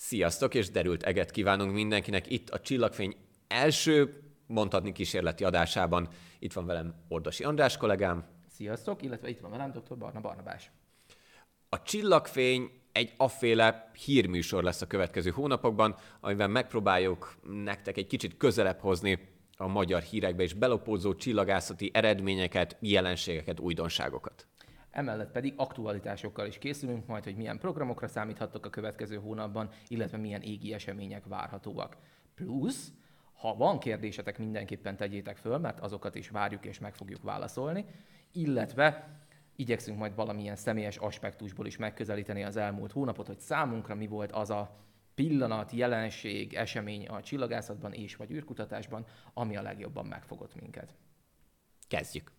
Sziasztok, és derült eget kívánunk mindenkinek itt a Csillagfény első, mondhatni kísérleti adásában. Itt van velem Ordasi András kollégám. Sziasztok, illetve itt van velem dr. Barna Barnabás. A Csillagfény egy afféle hírműsor lesz a következő hónapokban, amiben megpróbáljuk nektek egy kicsit közelebb hozni a magyar hírekbe és belopózó csillagászati eredményeket, jelenségeket, újdonságokat. Emellett pedig aktualitásokkal is készülünk majd, hogy milyen programokra számíthattok a következő hónapban, illetve milyen égi események várhatóak. Plusz, ha van kérdésetek, mindenképpen tegyétek föl, mert azokat is várjuk és meg fogjuk válaszolni, illetve igyekszünk majd valamilyen személyes aspektusból is megközelíteni az elmúlt hónapot, hogy számunkra mi volt az a pillanat, jelenség, esemény a csillagászatban és vagy űrkutatásban, ami a legjobban megfogott minket. Kezdjük!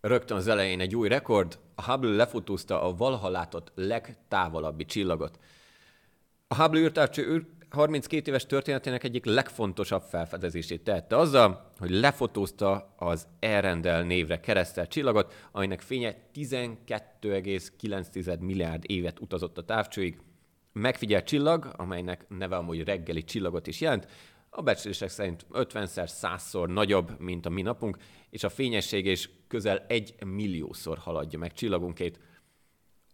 Rögtön az elején egy új rekord, a Hubble lefotózta a valaha látott legtávolabbi csillagot. A Hubble űrtávcső 32 éves történetének egyik legfontosabb felfedezését tette azzal, hogy lefotózta az Erendel névre keresztelt csillagot, aminek fénye 12,9 milliárd évet utazott a távcsőig. Megfigyelt csillag, amelynek neve amúgy reggeli csillagot is jelent, a becslések szerint 50-szer, 100-szor nagyobb, mint a mi napunk, és a fényessége is közel 1 milliószor haladja meg csillagunkét.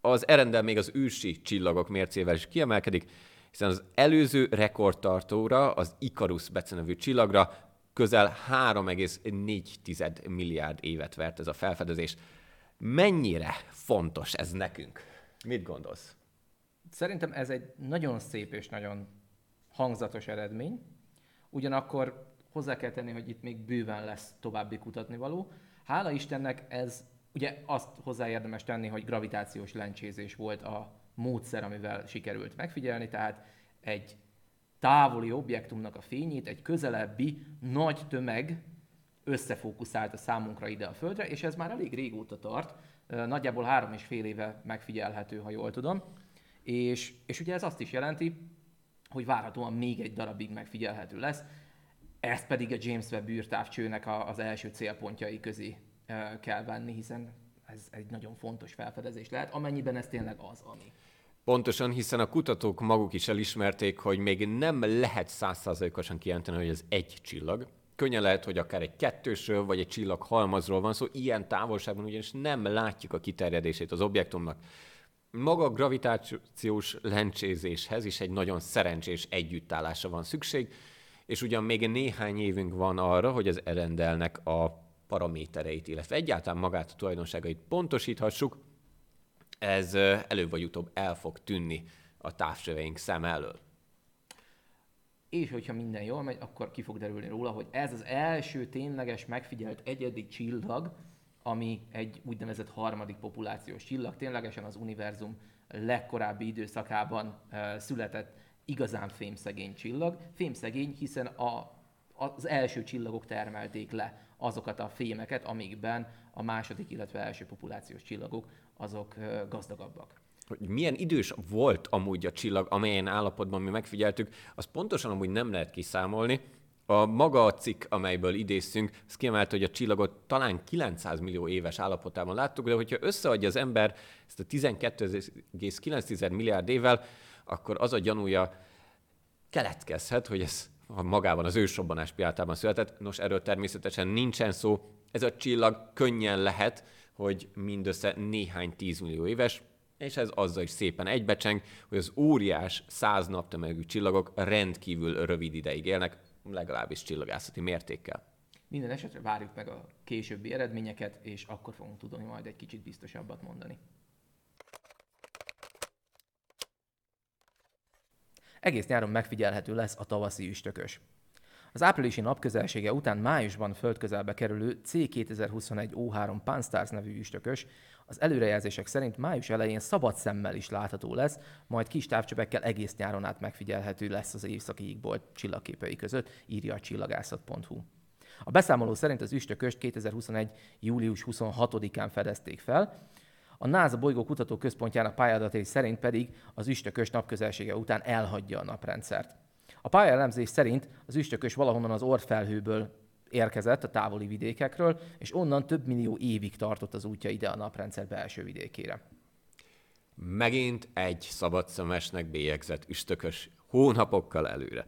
Az Erendel még az ősi csillagok mércével is kiemelkedik, hiszen az előző rekordtartóra, az Ikarus becenevű csillagra közel 3,4 milliárd évet vert ez a felfedezés. Mennyire fontos ez nekünk? Mit gondolsz? Szerintem ez egy nagyon szép és nagyon hangzatos eredmény. Ugyanakkor hozzá kell tenni, hogy itt még bőven lesz további kutatnivaló. Hála Istennek ez, ugye azt hozzá érdemes tenni, hogy gravitációs lencsézés volt a módszer, amivel sikerült megfigyelni, tehát egy távoli objektumnak a fényét egy közelebbi nagy tömeg összefókuszált a számunkra ide a Földre, és ez már elég régóta tart, nagyjából 3,5 éve megfigyelhető, ha jól tudom. És ugye ez azt is jelenti, hogy várhatóan még egy darabig megfigyelhető lesz, ezt pedig a James Webb űrtávcsőnek az első célpontjai közé kell venni, hiszen ez egy nagyon fontos felfedezés lehet, amennyiben ez tényleg az, ami. Pontosan, hiszen a kutatók maguk is elismerték, hogy még nem lehet 100%-osan kijelenteni, hogy ez egy csillag. Könnyen lehet, hogy akár egy kettősről, vagy egy csillaghalmazról van szó, ilyen távolságban ugyanis nem látjuk a kiterjedését az objektumnak. Maga a gravitációs lencsézéshez is egy nagyon szerencsés együttállása van szükség, és ugyan még néhány évünk van arra, hogy az Erendelnek a paramétereit, illetve egyáltalán magát a tulajdonságait pontosíthassuk, ez előbb vagy utóbb el fog tűnni a távcsöveink szem elől. És hogyha minden jól megy, akkor ki fog derülni róla, hogy ez az első tényleges megfigyelt egyedi csillag, ami egy úgynevezett harmadik populációs csillag, ténylegesen az univerzum legkorábbi időszakában született igazán fémszegény csillag. Fémszegény, hiszen az első csillagok termelték le azokat a fémeket, amikben a második, illetve első populációs csillagok, azok gazdagabbak. Hogy milyen idős volt amúgy a csillag, amelyen állapotban mi megfigyeltük, az pontosan amúgy nem lehet kiszámolni. A maga a cikk, amelyből idéztünk, az kiemelte, hogy a csillagot talán 900 millió éves állapotában láttuk, de hogyha összeadja az ember ezt a 12,9 milliárd évvel, akkor az a gyanúja keletkezhet, hogy ez magában az ősrobbanás pillanatában született. Nos, erről természetesen nincsen szó. Ez a csillag könnyen lehet, hogy mindössze néhány 10 millió éves, és ez azzal is szépen egybecseng, hogy az óriás 100 naptömegű csillagok rendkívül rövid ideig élnek, legalábbis csillagászati mértékkel. Minden esetre várjuk meg a későbbi eredményeket, és akkor fogunk tudni majd egy kicsit biztosabbat mondani. Egész nyáron megfigyelhető lesz a tavaszi üstökös. Az áprilisi napközelsége után májusban földközelbe kerülő C2021-O3 PanStarrs nevű üstökös az előrejelzések szerint május elején szabad szemmel is látható lesz, majd kis távcsövekkel egész nyáron át megfigyelhető lesz az északi égbolt csillagképei között, írja a csillagászat.hu. A beszámoló szerint az üstököst 2021. július 26-án fedezték fel. a NASA bolygókutató központjának pályaadatai szerint pedig az üstökös napközelsége után elhagyja a naprendszert. A pályaelemzés szerint az üstökös valahonnan az Orr felhőből érkezett a távoli vidékekről, és onnan több millió évig tartott az útja ide a naprendszer belső vidékére. Megint egy szabadszemesnek bélyegzett üstökös hónapokkal előre.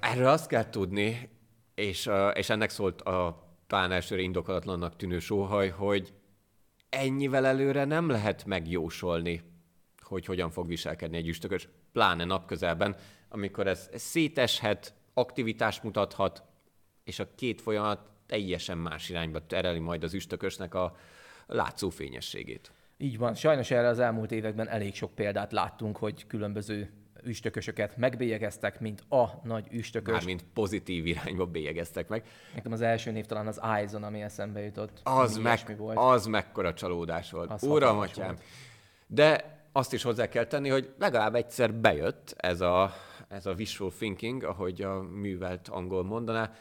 Erről azt kell tudni, és ennek szólt a talán elsőre indokolatlannak tűnő sóhaj, hogy ennyivel előre nem lehet megjósolni, hogy hogyan fog viselkedni egy üstökös, pláne napközelben, amikor ez széteshet, aktivitást mutathat, és a két folyamat teljesen más irányba tereli majd az üstökösnek a látszófényességét. Így van, sajnos erre az elmúlt években elég sok példát láttunk, hogy különböző üstökösöket megbélyegeztek, mint a nagy üstökös. Mármint pozitív irányba bélyegeztek meg. Nekem az első név talán az Izon, ami eszembe jutott. Az mekkora csalódás volt. Uram, atyám. De azt is hozzá kell tenni, hogy legalább egyszer bejött ez a visual thinking, ahogy a művelt angol mondaná,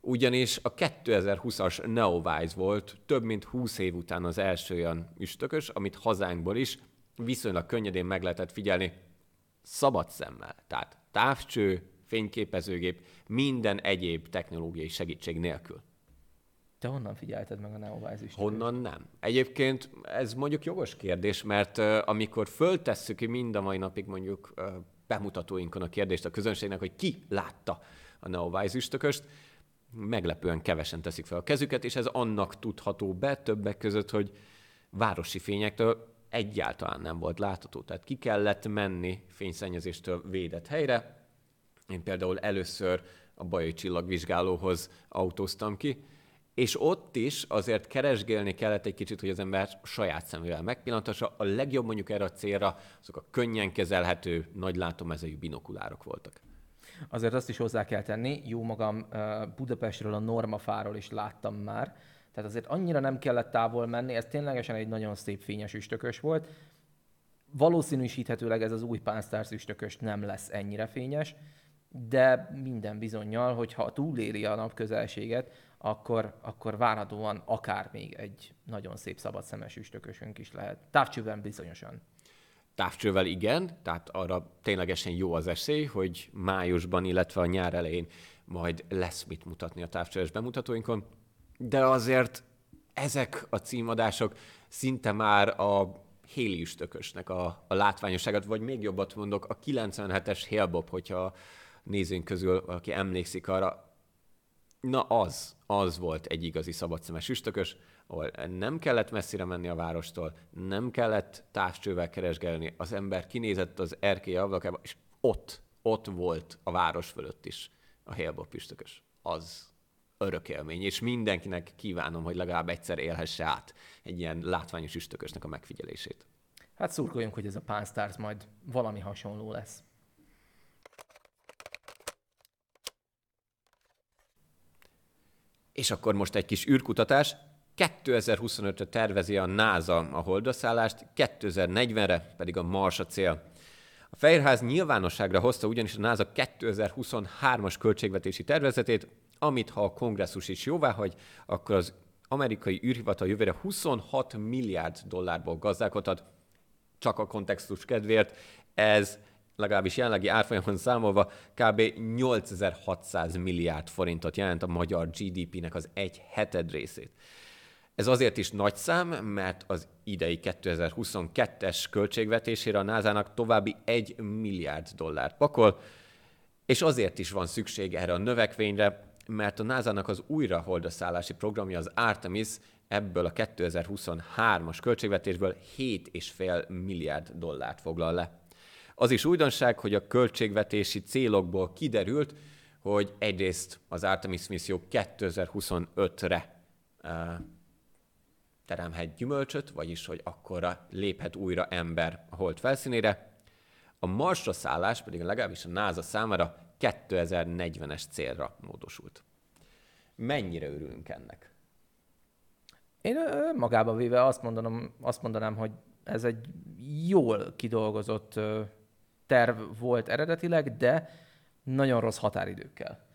ugyanis a 2020-as NEOWISE volt több mint 20 év után az első olyan üstökös, amit hazánkból is viszonylag könnyedén meg lehetett figyelni szabad szemmel. Tehát távcső, fényképezőgép, minden egyéb technológiai segítség nélkül. Te honnan figyelted meg a NEOWISE üstököst? Honnan nem. Egyébként ez mondjuk jogos kérdés, mert amikor föltesszük ki mind a mai napig mondjuk bemutatóinkon a kérdést a közönségnek, hogy ki látta a NEOWISE üstököst, meglepően kevesen teszik fel a kezüket, és ez annak tudható be többek között, hogy városi fényektől egyáltalán nem volt látható. Tehát ki kellett menni fényszennyezéstől védett helyre. Én például először a Bajai Csillagvizsgálóhoz autóztam ki, és ott is azért keresgélni kellett egy kicsit, hogy az ember saját szemével megpillantassa. A legjobb mondjuk erre a célra azok a könnyen kezelhető, nagy látómezejű binokulárok voltak. Azért azt is hozzá kell tenni, jó magam Budapestről a Normafáról is láttam már, tehát azért annyira nem kellett távol menni, ez ténylegesen egy nagyon szép fényes üstökös volt. Valószínűsíthetőleg ez az új PanStarrs üstökös nem lesz ennyire fényes, de minden bizonnyal, hogyha túléli a napközelséget, akkor várhatóan akár még egy nagyon szép szabadszemes üstökösünk is lehet. Távcsőben bizonyosan. Távcsővel igen, tehát arra ténylegesen jó az esély, hogy májusban, illetve a nyár elején majd lesz mit mutatni a távcsős bemutatóinkon, de azért ezek a címadások szinte már a Hale üstökösnek a látványosságát, vagy még jobbat mondok, a 97-es Hale-bop, hogyha nézőink közül valaki emlékszik arra, na az volt egy igazi szabadszemes üstökös, ahol nem kellett messzire menni a várostól, nem kellett távcsővel keresgélni, az ember kinézett az erkély ablakába, és ott volt a város fölött is a Hale-bop üstökös. Az örök élmény, és mindenkinek kívánom, hogy legalább egyszer élhesse át egy ilyen látványos üstökösnek a megfigyelését. Hát szurkoljunk, hogy ez a PanStarrs majd valami hasonló lesz. És akkor most egy kis űrkutatás. 2025-re tervezi a NASA a holdaszállást, 2040-re pedig a Mars a cél. A Fehérház nyilvánosságra hozta ugyanis a NASA 2023-as költségvetési tervezetét, amit ha a kongresszus is jóváhagy, akkor az amerikai űrhivatal jövőre 26 milliárd dollárból gazdálkodhat. Csak a kontextus kedvéért ez legalábbis jelenlegi árfolyamon számolva kb. 8600 milliárd forintot jelent, a magyar GDP-nek az 1/7 részét. Ez azért is nagy szám, mert az idei 2022-es költségvetésére a NASA-nak további 1 milliárd dollár pakol, és azért is van szükség erre a növekvényre, mert a NASA-nak az újraholdaszállási programja, az Artemis, ebből a 2023-as költségvetésből 7,5 milliárd dollárt foglal le. Az is újdonság, hogy a költségvetési célokból kiderült, hogy egyrészt az Artemis misszió 2025-re teremhet gyümölcsöt, vagyis hogy akkorra léphet újra ember a hold felszínére. A Marsra szállás pedig legalábbis a NASA számára 2040-es célra módosult. Mennyire örülünk ennek? Én magába véve azt mondanám, hogy ez egy jól kidolgozott terv volt eredetileg, de nagyon rossz határidőkkel.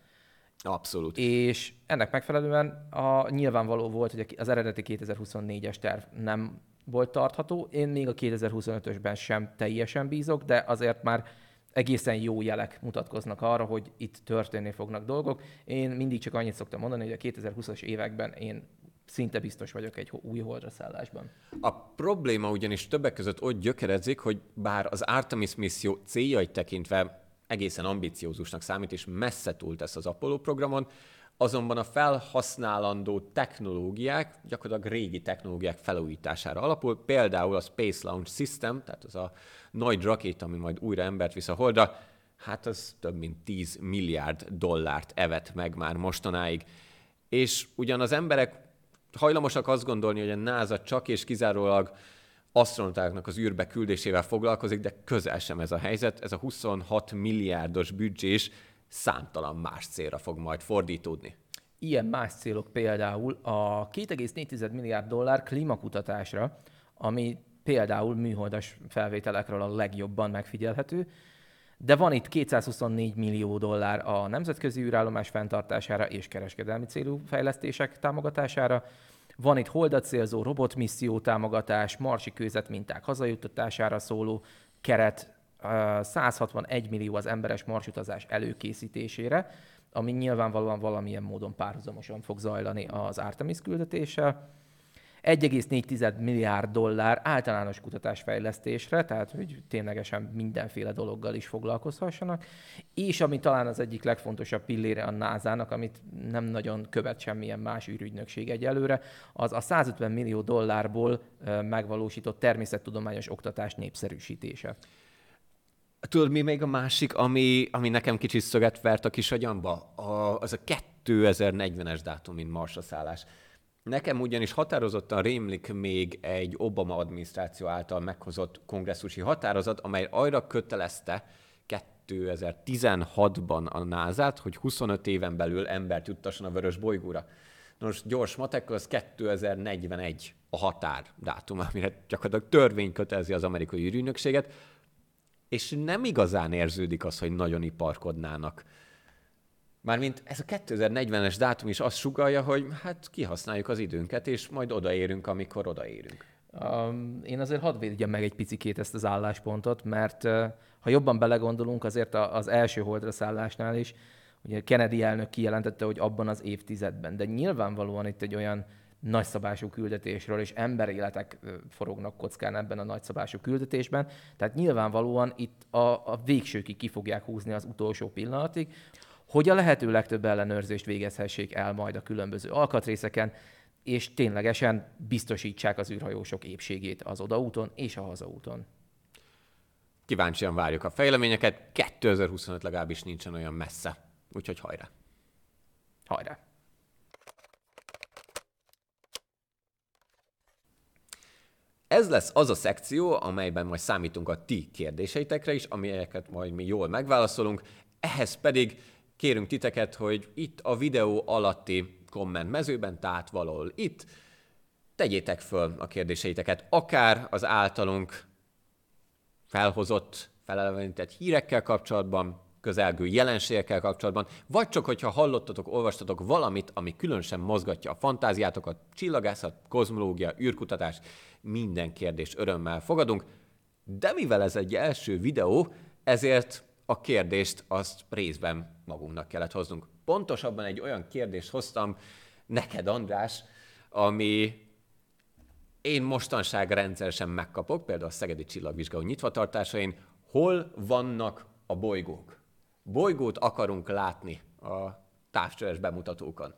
Abszolút. És ennek megfelelően nyilvánvaló volt, hogy az eredeti 2024-es terv nem volt tartható. Én még a 2025-ösben sem teljesen bízok, de azért már egészen jó jelek mutatkoznak arra, hogy itt történni fognak dolgok. Én mindig csak annyit szoktam mondani, hogy a 2020-as években én szinte biztos vagyok egy új holdra szállásban. A probléma ugyanis többek között ott gyökerezik, hogy bár az Artemis misszió céljait tekintve egészen ambiciózusnak számít, és messze túltesz az Apollo programon, azonban a felhasználandó technológiák gyakorlatilag régi technológiák felújítására alapul, például a Space Launch System, tehát az a nagy rakéta, ami majd újra embert visz a holdra, hát az több mint 10 milliárd dollárt evett meg már mostanáig. És ugyan az emberek hajlamosak azt gondolni, hogy a NASA csak és kizárólag asztronautáknak az űrbe küldésével foglalkozik, de közel sem ez a helyzet. Ez a 26 milliárdos büdzsés számtalan más célra fog majd fordítódni. Ilyen más célok például a 2,4 milliárd dollár klímakutatásra, ami például műholdas felvételekről a legjobban megfigyelhető, de van itt 224 millió dollár a nemzetközi űrállomás fenntartására és kereskedelmi célú fejlesztések támogatására, van itt holdat célzó robotmisszió támogatás, marsi kőzetminták hazajuttatására szóló keret, 161 millió az emberes marsutazás előkészítésére, ami nyilvánvalóan valamilyen módon párhuzamosan fog zajlani az Artemis küldetéssel. 1,4 milliárd dollár általános kutatásfejlesztésre, tehát hogy ténylegesen mindenféle dologgal is foglalkozhassanak, és ami talán az egyik legfontosabb pillére a NASA-nak, amit nem nagyon követ semmilyen más űrügynökség egyelőre, az a 150 millió dollárból megvalósított természettudományos oktatás népszerűsítése. Tudod, mi még a másik, ami nekem kicsit szöget vert a kis agyamba? Az a 2040-es dátum, mint Marsra szállás. Nekem ugyanis határozottan rémlik még egy Obama adminisztráció által meghozott kongresszusi határozat, amely arra kötelezte 2016-ban a NASA-t, hogy 25 éven belül embert juttasson a vörös bolygóra. Nos, gyors matekkal az 2041 a határdátum, amire gyakorlatilag törvény kötelezi az amerikai űrügynökséget, és nem igazán érződik az, hogy nagyon iparkodnának. Mármint ez a 2040-es dátum is azt sugallja, hogy hát kihasználjuk az időnket, és majd odaérünk, amikor odaérünk. Én azért hadd védjem meg egy picikét ezt az álláspontot, mert ha jobban belegondolunk, azért az első holdra szállásnál is, ugye Kennedy elnök kijelentette, hogy abban az évtizedben, de nyilvánvalóan itt egy olyan nagyszabású küldetésről, és emberéletek forognak kockán ebben a nagyszabású küldetésben. Tehát nyilvánvalóan itt a végsőkig ki fogják húzni az utolsó pillanatig, hogy a lehető legtöbb ellenőrzést végezhessék el majd a különböző alkatrészeken, és ténylegesen biztosítsák az űrhajósok épségét az odaúton és a hazaúton. Kíváncsian várjuk a fejleményeket, 2025 legalábbis nincsen olyan messze, úgyhogy hajrá! Hajrá! Ez lesz az a szekció, amelyben majd számítunk a ti kérdéseitekre is, amelyeket majd mi jól megválaszolunk, ehhez pedig kérünk titeket, hogy itt a videó alatti komment mezőben, tehát valahol itt, tegyétek föl a kérdéseiteket, akár az általunk felhozott, felelevenített hírekkel kapcsolatban, közelgő jelenségekkel kapcsolatban, vagy csak, hogyha hallottatok, olvastatok valamit, ami különösen mozgatja a fantáziátokat, csillagászat, kozmológia, űrkutatás, minden kérdést örömmel fogadunk, de mivel ez egy első videó, ezért a kérdést azt részben magunknak kellett hoznunk. Pontosabban egy olyan kérdést hoztam neked, András, ami én mostanság rendszeresen megkapok, például a Szegedi Csillagvizsgáló nyitvatartásain, hol vannak a bolygók? Bolygót akarunk látni a távcsöves bemutatókon.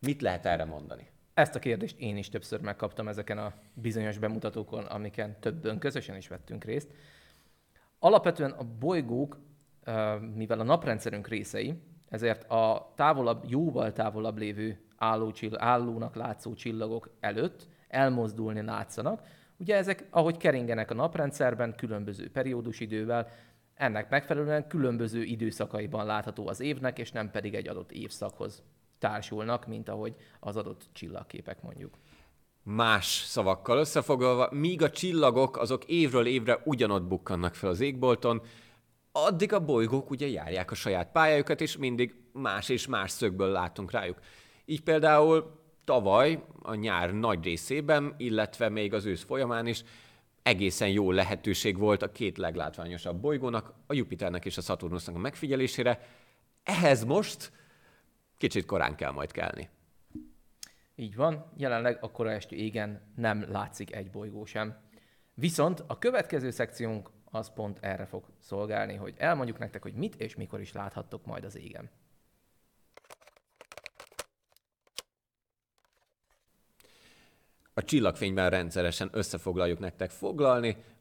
Mit lehet erre mondani? Ezt a kérdést én is többször megkaptam ezeken a bizonyos bemutatókon, amiken többen közösen is vettünk részt. Alapvetően a bolygók, mivel a naprendszerünk részei, ezért a távolabb, jóval távolabb lévő állónak látszó csillagok előtt elmozdulni látszanak. Ugye ezek, ahogy keringenek a naprendszerben, különböző periódusidővel, ennek megfelelően különböző időszakaiban látható az évnek, és nem pedig egy adott évszakhoz társulnak, mint ahogy az adott csillagképek mondjuk. Más szavakkal összefoglalva, míg a csillagok azok évről évre ugyanott bukkannak fel az égbolton, addig a bolygók ugye járják a saját pályájukat, és más szögből látunk rájuk. Így például tavaly a nyár nagy részében, illetve még az ősz folyamán is egészen jó lehetőség volt a két leglátványosabb bolygónak, a Jupiternek és a Szaturnusznak a megfigyelésére. Ehhez most kicsit korán kell majd kelni. Így van, jelenleg a kora esti égen nem látszik egy bolygó sem. Viszont a következő szekciónk az pont erre fog szolgálni, hogy elmondjuk nektek, hogy mit és mikor is láthattok majd az égen. A Csillagfényben rendszeresen összefoglaljuk nektek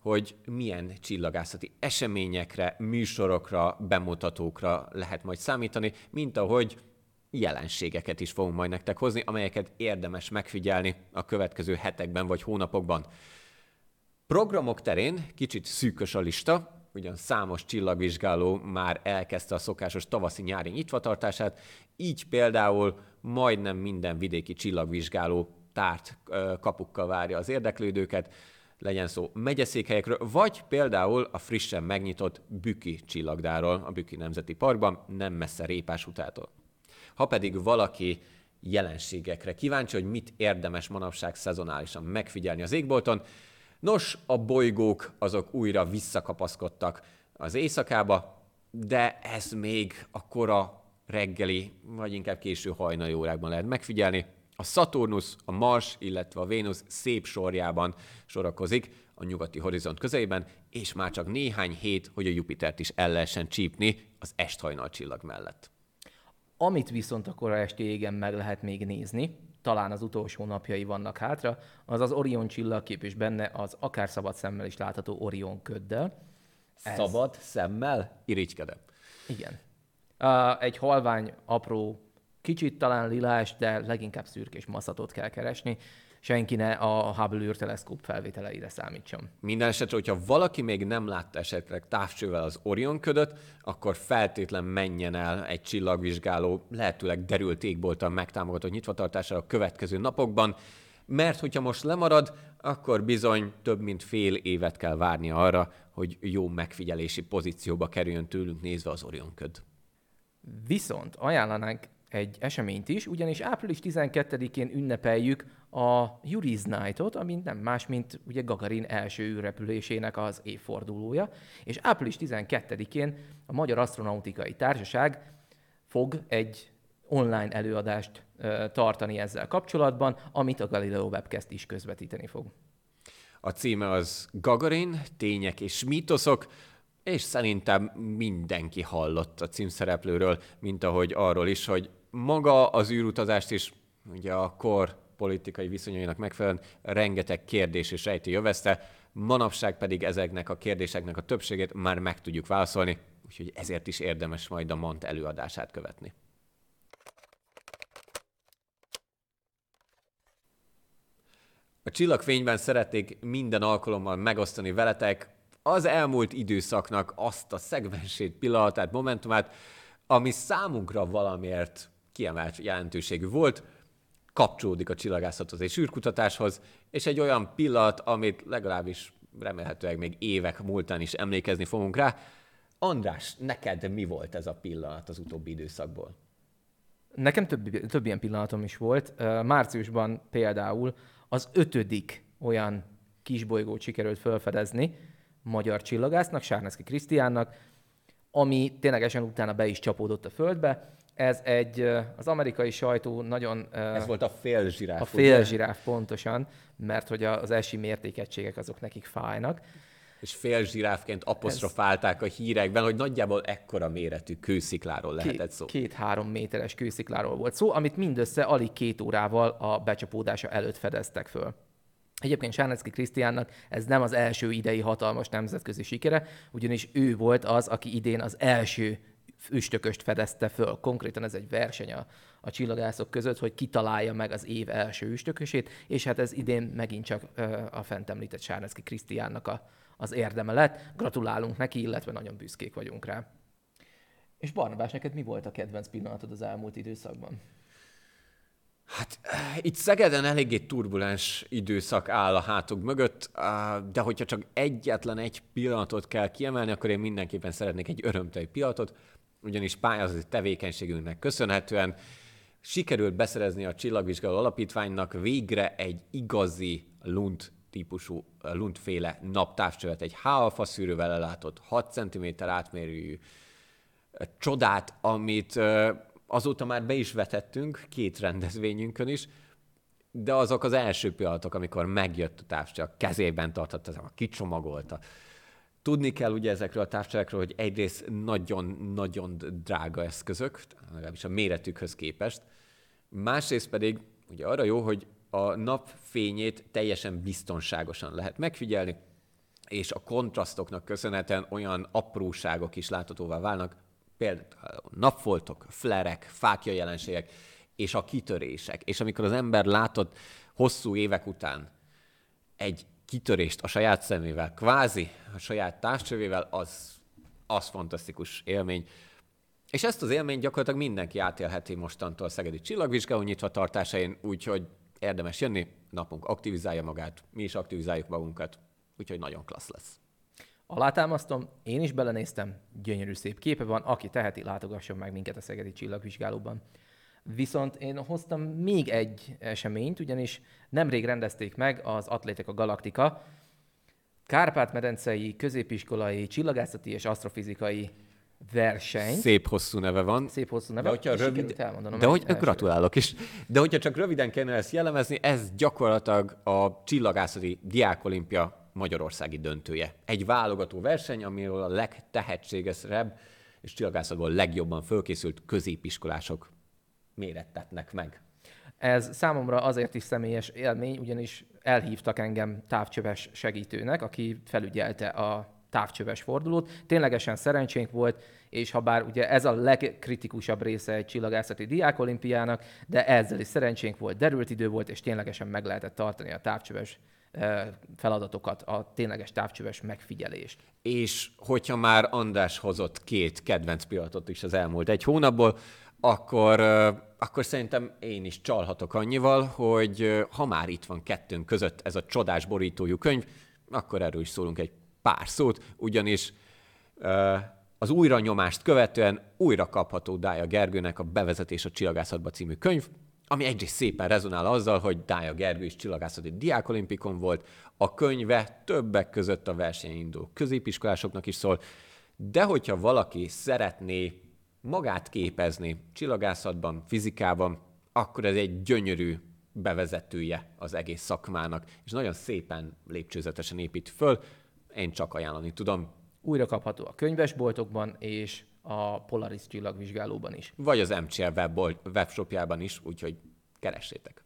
hogy milyen csillagászati eseményekre, műsorokra, bemutatókra lehet majd számítani, mint ahogy jelenségeket is fogunk majd nektek hozni, amelyeket érdemes megfigyelni a következő hetekben vagy hónapokban. Programok terén kicsit szűkös a lista, ugyan számos csillagvizsgáló már elkezdte a szokásos tavaszi-nyári nyitvatartását, így például majdnem minden vidéki csillagvizsgáló tárt kapukkal várja az érdeklődőket, legyen szó megyeszékhelyekről, vagy például a frissen megnyitott Büki csillagdáról a Büki Nemzeti Parkban, nem messze Répás utától. Ha pedig valaki jelenségekre kíváncsi, hogy mit érdemes manapság szezonálisan megfigyelni az égbolton, nos, a bolygók azok újra visszakapaszkodtak az éjszakába, de ez még a kora reggeli, vagy inkább késő hajnali órákban lehet megfigyelni. A Szaturnusz, a Mars, illetve a Vénusz szép sorjában sorakozik a nyugati horizont közelében, és már csak néhány hét, hogy a Jupitert is el lehessen csípni az esthajnal csillag mellett. Amit viszont a kora esti égen meg lehet még nézni, talán az utolsó napjai vannak hátra, az az Orion csillagkép és benne az akár szabad szemmel is látható Orion köddel. Szabad szemmel? Irigykedem. Igen. Egy halvány, apró, kicsit talán lilás, de leginkább szürkés maszatot kell keresni. Senki ne a Hubble űrteleszkóp felvételeire számítson. Minden esetre, hogyha valaki még nem látta esetleg távcsővel az Orion ködöt, akkor feltétlen menjen el egy csillagvizsgáló, lehetőleg derült égbolttal megtámogatott nyitvatartására a következő napokban, mert hogyha most lemarad, akkor bizony több mint fél évet kell várnia arra, hogy jó megfigyelési pozícióba kerüljön tőlünk nézve az Orion köd. Viszont ajánlanánk egy eseményt is, ugyanis április 12-én ünnepeljük a Yuri's Night-ot, ami nem más, mint ugye Gagarin első űrrepülésének az évfordulója, és április 12-én a Magyar Asztronautikai Társaság fog egy online előadást tartani ezzel kapcsolatban, amit a Galileo Webcast is közvetíteni fog. A címe az Gagarin, tények és mítoszok, és szerintem mindenki hallott a címszereplőről, mint ahogy arról is, hogy maga az űrutazást is ugye a kor politikai viszonyainak megfelelően rengeteg kérdés és rejtély övezte, manapság pedig ezeknek a kérdéseknek a többségét már meg tudjuk válaszolni, úgyhogy ezért is érdemes majd a MANT előadását követni. A Csillagfényben szeretnék minden alkalommal megosztani veletek az elmúlt időszaknak azt a szegmensét, pillanatát, momentumát, ami számunkra valamiért kiemelt jelentőségű volt, kapcsolódik a csillagászathoz és űrkutatáshoz, és egy olyan pillanat, amit legalábbis remélhetőleg még évek múltán is emlékezni fogunk rá. András, neked mi volt ez a pillanat az utóbbi időszakból? Nekem több ilyen pillanatom is volt. Márciusban például az 5. olyan kisbolygót sikerült felfedezni magyar csillagásznak, Sárneczky Krisztiánnak, ami ténylegesen utána be is csapódott a Földbe. Ez az amerikai sajtó nagyon... Ez volt a félzsiráf. A félzsiráf, pontosan, mert hogy az esi mértékegységek azok nekik fájnak. És félzsiráfként apostrofálták a hírekben, hogy nagyjából ekkora méretű kőszikláról lehetett szó. 2-3 méteres kőszikláról volt szó, amit mindössze alig 2 órával a becsapódása előtt fedeztek föl. Egyébként Sárneczky Krisztiánnak ez nem az első idei hatalmas nemzetközi sikere, ugyanis ő volt az, aki idén az első üstököst fedezte föl. Konkrétan ez egy verseny a csillagászok között, hogy kitalálja meg az év első üstökösét, és hát ez idén megint csak a fent említett Sárneczky Krisztiánnak az érdeme lett. Gratulálunk neki, illetve nagyon büszkék vagyunk rá. És Barnabás, neked mi volt a kedvenc pillanatod az elmúlt időszakban? Hát itt Szegeden eléggé turbulens időszak áll a hátunk mögött, de hogyha csak egyetlen egy pillanatot kell kiemelni, akkor én mindenképpen szeretnék egy örömteli pillanatot, ugyanis pályázati tevékenységünknek köszönhetően sikerült beszerezni a Csillagvizsgáló Alapítványnak végre egy igazi Lunt típusú, Lunt-féle naptávcsövet, egy H-alfa szűrővel ellátott 6 cm átmérőjű csodát, amit azóta már be is vetettünk 2 rendezvényünkön is, de azok az első pillanatok, amikor megjött a távcső, a kezében tartotta, kicsomagolta. Tudni kell ugye ezekről a távcsövekről, hogy egyrészt nagyon-nagyon drága eszközök, legalábbis a méretükhöz képest, másrészt pedig ugye arra jó, hogy a napfényét teljesen biztonságosan lehet megfigyelni, és a kontrasztoknak köszönhetően olyan apróságok is láthatóvá válnak, például napfoltok, flerek, fáklya jelenségek, és a kitörések. És amikor az ember látott hosszú évek után egy kitörést a saját szemével, kvázi a saját távcsövével, az fantasztikus élmény. És ezt az élményt gyakorlatilag mindenki átélheti mostantól a Szegedi Csillagvizsgáló nyitvatartásain, úgyhogy érdemes jönni, napunk aktivizálja magát, mi is aktivizáljuk magunkat, úgyhogy nagyon klassz lesz. Alátámasztom, én is belenéztem, gyönyörű szép képe van, aki teheti, látogasson meg minket a Szegedi Csillagvizsgálóban. Viszont én hoztam még egy eseményt, ugyanis nemrég rendezték meg az Atlétika Galaktika Kárpát-medencei középiskolai csillagászati és asztrofizikai verseny. Szép hosszú neve van. Gratulálok is. De hogyha csak röviden kellene ezt jellemezni, ez gyakorlatilag a csillagászati diákolimpia magyarországi döntője. Egy válogató verseny, amiről a legtehetségesebb és csillagászatból legjobban fölkészült középiskolások mérettetnek meg. Ez számomra azért is személyes élmény, ugyanis elhívtak engem távcsöves segítőnek, aki felügyelte a távcsöves fordulót. Ténylegesen szerencsénk volt, és habár ugye ez a legkritikusabb része egy csillagászati diákolimpiának, de ezzel is szerencsénk volt, derült idő volt, és ténylegesen meg lehetett tartani a távcsöves feladatokat, a tényleges távcsöves megfigyelést. És hogyha már András hozott 2 kedvenc pillanatot is az elmúlt egy hónapból, akkor szerintem én is csalhatok annyival, hogy ha már itt van kettőnk között ez a csodás borítójú könyv, akkor erről is szólunk egy pár szót, ugyanis az újranyomást követően újra kapható Dája Gergőnek a Bevezetés a Csillagászatba című könyv, ami egyrészt szépen rezonál azzal, hogy Dája Gergő is csillagászati diákolimpikon volt, a könyve többek között a versenyen induló középiskolásoknak is szól, de hogyha valaki szeretné magát képezni csillagászatban, fizikában, akkor ez egy gyönyörű bevezetője az egész szakmának, és nagyon szépen lépcsőzetesen épít föl, én csak ajánlani tudom. Újra kapható a könyvesboltokban és a Polaris csillagvizsgálóban is. Vagy az MCI webshopjában is, úgyhogy keressétek.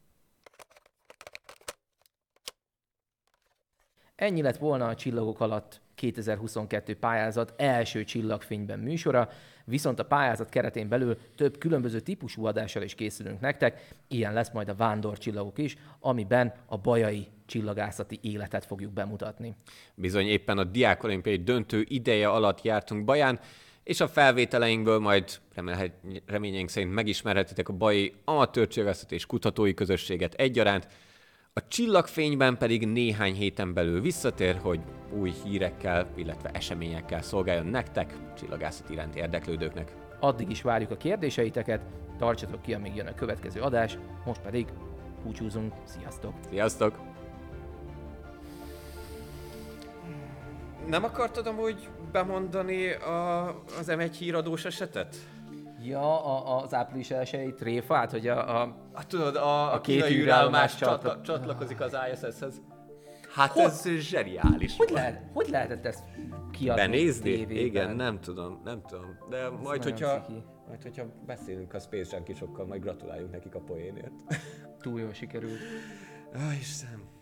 Ennyi lett volna a Csillagok alatt 2022 pályázat első Csillagfényben műsora, viszont a pályázat keretén belül több különböző típusú adással is készülünk nektek, ilyen lesz majd a Vándor csillagok is, amiben a bajai csillagászati életet fogjuk bemutatni. Bizony, éppen a diákolimpiai döntő ideje alatt jártunk Baján, és a felvételeinkből majd reményeink szerint megismerhetitek a bajai amatőr csillagászati és kutatói közösséget egyaránt. A Csillagfényben pedig néhány héten belül visszatér, hogy új hírekkel, illetve eseményekkel szolgáljon nektek, csillagászat iránt érdeklődőknek. Addig is várjuk a kérdéseiteket, tartsatok ki, amíg jön a következő adás, most pedig búcsúzunk, sziasztok! Sziasztok! Nem akartad amúgy bemondani az M1 híradós esetet? Ja, az április 1-i tréfát, hogy tudod, a két űrállomás csatlakozik az ISS-hez. Hát ez zseniális. Hogy lehetett ezt kiadni? Benézni? Igen, nem tudom. De majd, hogyha beszélünk a Space Junkie-sokkal, majd gratuláljunk nekik a poénért. Túl jól sikerült. Istenem.